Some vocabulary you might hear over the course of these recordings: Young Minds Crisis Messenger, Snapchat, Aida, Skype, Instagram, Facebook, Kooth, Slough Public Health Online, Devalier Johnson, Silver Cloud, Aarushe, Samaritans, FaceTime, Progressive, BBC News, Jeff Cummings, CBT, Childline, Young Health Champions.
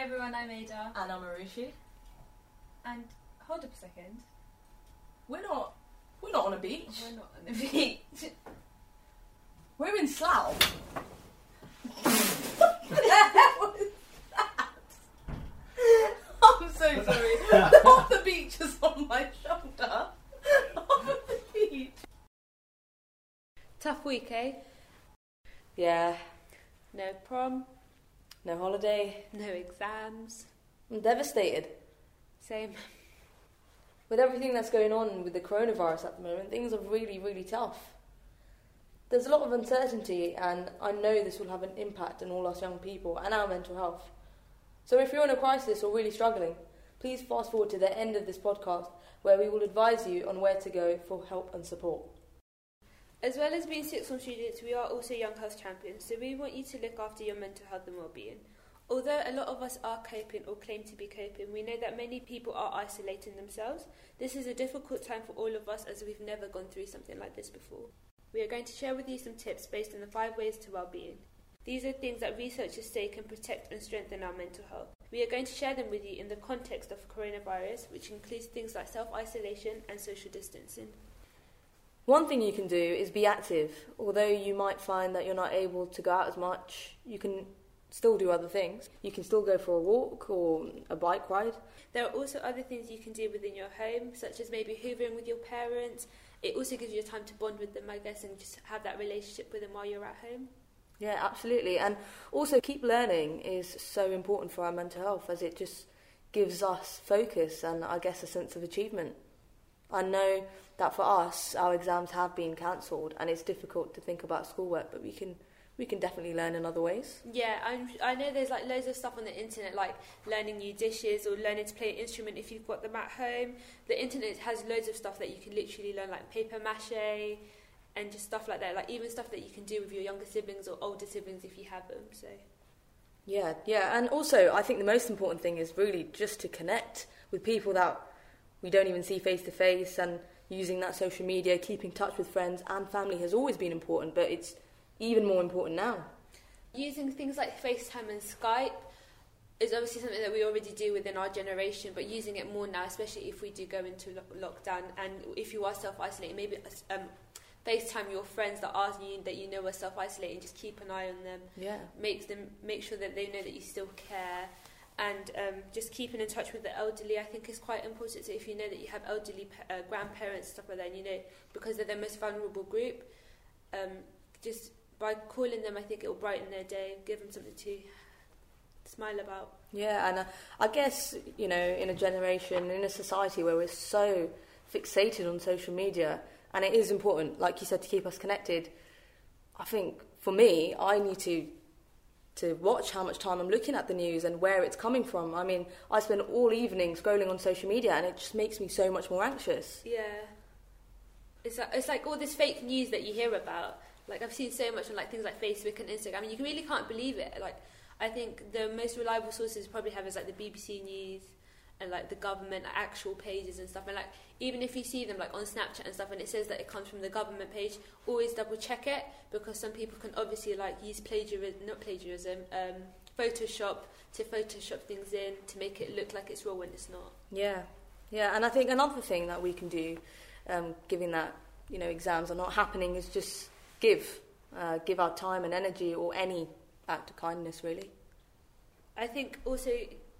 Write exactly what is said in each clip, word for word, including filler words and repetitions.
Hi everyone, I'm Aida. And I'm Arushi. And hold up a second. We're not we're not on a beach. We're not on a beach. We're in Slough. What the hell was that? I'm so sorry. Half the beach is on my shoulder. Half the beach. Tough week, eh? Yeah. No prom. No holiday. No exams. I'm devastated. Same. With everything that's going on with the coronavirus at the moment, things are really, really tough. There's a lot of uncertainty, and I know this will have an impact on all us young people and our mental health. So if you're in a crisis or really struggling, please fast forward to the end of this podcast, where we will advise you on where to go for help and support. As well as being sixth form students, we are also Young Health Champions, so we want you to look after your mental health and well-being. Although a lot of us are coping or claim to be coping, we know that many people are isolating themselves. This is a difficult time for all of us, as we've never gone through something like this before. We are going to share with you some tips based on the five ways to well-being. These are things that researchers say can protect and strengthen our mental health. We are going to share them with you in the context of coronavirus, which includes things like self-isolation and social distancing. One thing you can do is be active. Although you might find that you're not able to go out as much, you can still do other things. You can still go for a walk or a bike ride. There are also other things you can do within your home, such as maybe hoovering with your parents. It also gives you time to bond with them, I guess, and just have that relationship with them while you're at home. Yeah, absolutely. And also, keep learning is so important for our mental health, as it just gives us focus and, I guess, a sense of achievement. I know that for us, our exams have been cancelled, and it's difficult to think about schoolwork, but we can we can definitely learn in other ways. Yeah, I I know there's like loads of stuff on the internet, like learning new dishes or learning to play an instrument if you've got them at home. The internet has loads of stuff that you can literally learn, like paper mache and just stuff like that, like even stuff that you can do with your younger siblings or older siblings if you have them. So yeah, yeah, and also I think the most important thing is really just to connect with people that we don't even see face-to-face, and using that social media, keeping in touch with friends and family has always been important, but it's even more important now. Using things like FaceTime and Skype is obviously something that we already do within our generation, but using it more now, especially if we do go into lo- lockdown, and if you are self-isolating, maybe um, FaceTime your friends that are you, that you know are self-isolating, just keep an eye on them. Yeah. Make them, make sure that they know that you still care. And um, just keeping in touch with the elderly, I think, is quite important. So if you know that you have elderly uh, grandparents, stuff like that, and you know, because they're the most vulnerable group, um, just by calling them, I think it will brighten their day, give them something to smile about. Yeah, and uh, I guess, you know, in a generation, in a society where we're so fixated on social media, and it is important, like you said, to keep us connected, I think, for me, I need to... to watch how much time I'm looking at the news and where it's coming from. I mean, I spend all evening scrolling on social media, and it just makes me so much more anxious. Yeah. It's like, it's like all this fake news that you hear about. Like, I've seen so much on like things like Facebook and Instagram. I mean, you really can't believe it. Like, I think the most reliable sources you probably have is like the B B C News and like the government actual pages and stuff. And like, even if you see them like on Snapchat and stuff, and it says that it comes from the government page, always double check it, because some people can obviously like use plagiarism, not plagiarism, um, Photoshop to Photoshop things in to make it look like it's real when it's not. Yeah, yeah. And I think another thing that we can do, um, given that, you know, exams are not happening, is just give, uh, give our time and energy, or any act of kindness, really. I think also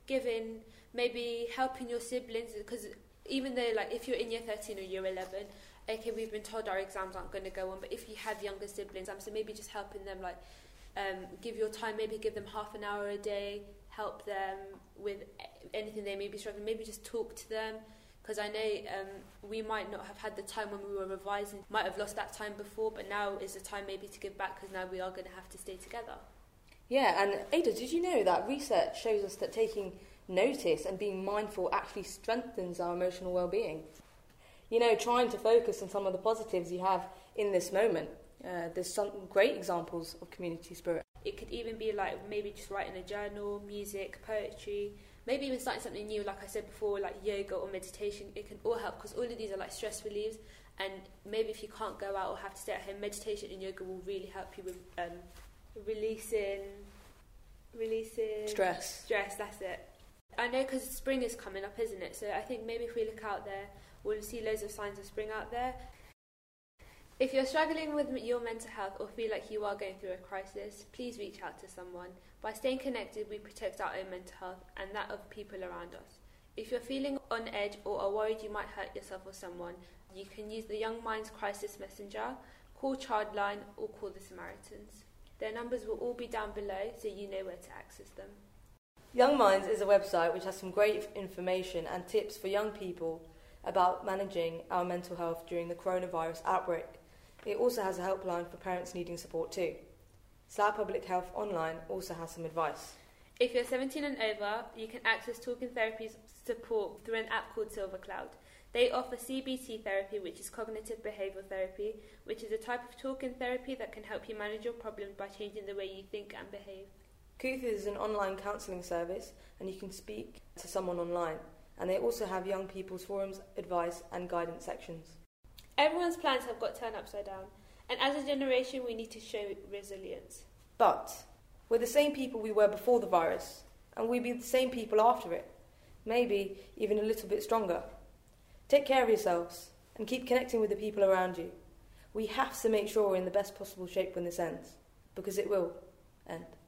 giving. Maybe helping your siblings, because even though, like, if you're in year thirteen or year eleven, okay, we've been told our exams aren't going to go on, but if you have younger siblings, so maybe just helping them, like, um, give your time, maybe give them half an hour a day, help them with anything they may be struggling, maybe just talk to them, because I know um, we might not have had the time when we were revising, might have lost that time before, but now is the time maybe to give back, because now we are going to have to stay together. Yeah, and Ada, did you know that research shows us that taking notice and being mindful actually strengthens our emotional well-being? You know, trying to focus on some of the positives you have in this moment. Uh, there's some great examples of community spirit. It could even be like maybe just writing a journal, music, poetry, maybe even starting something new, like I said before, like yoga or meditation. It can all help, because all of these are like stress reliefs, and maybe if you can't go out or have to stay at home, meditation and yoga will really help you with um, releasing releasing... Stress. Stress, that's it. I know, because spring is coming up, isn't it? So I think maybe if we look out there, we'll see loads of signs of spring out there. If you're struggling with your mental health or feel like you are going through a crisis, please reach out to someone. By staying connected, we protect our own mental health and that of people around us. If you're feeling on edge or are worried you might hurt yourself or someone, you can use the Young Minds Crisis Messenger, call Childline or call the Samaritans. Their numbers will all be down below so you know where to access them. Young Minds is a website which has some great information and tips for young people about managing our mental health during the coronavirus outbreak. It also has a helpline for parents needing support too. Slough Public Health Online also has some advice. If you're seventeen and over, you can access talking therapy support through an app called Silver Cloud. They offer C B T therapy, which is cognitive behavioural therapy, which is a type of talking therapy that can help you manage your problems by changing the way you think and behave. Kooth is an online counselling service, and you can speak to someone online. And they also have young people's forums, advice and guidance sections. Everyone's plans have got turned upside down, and as a generation we need to show resilience. But... we're the same people we were before the virus, and we'll be the same people after it, maybe even a little bit stronger. Take care of yourselves and keep connecting with the people around you. We have to make sure we're in the best possible shape when this ends, because it will end.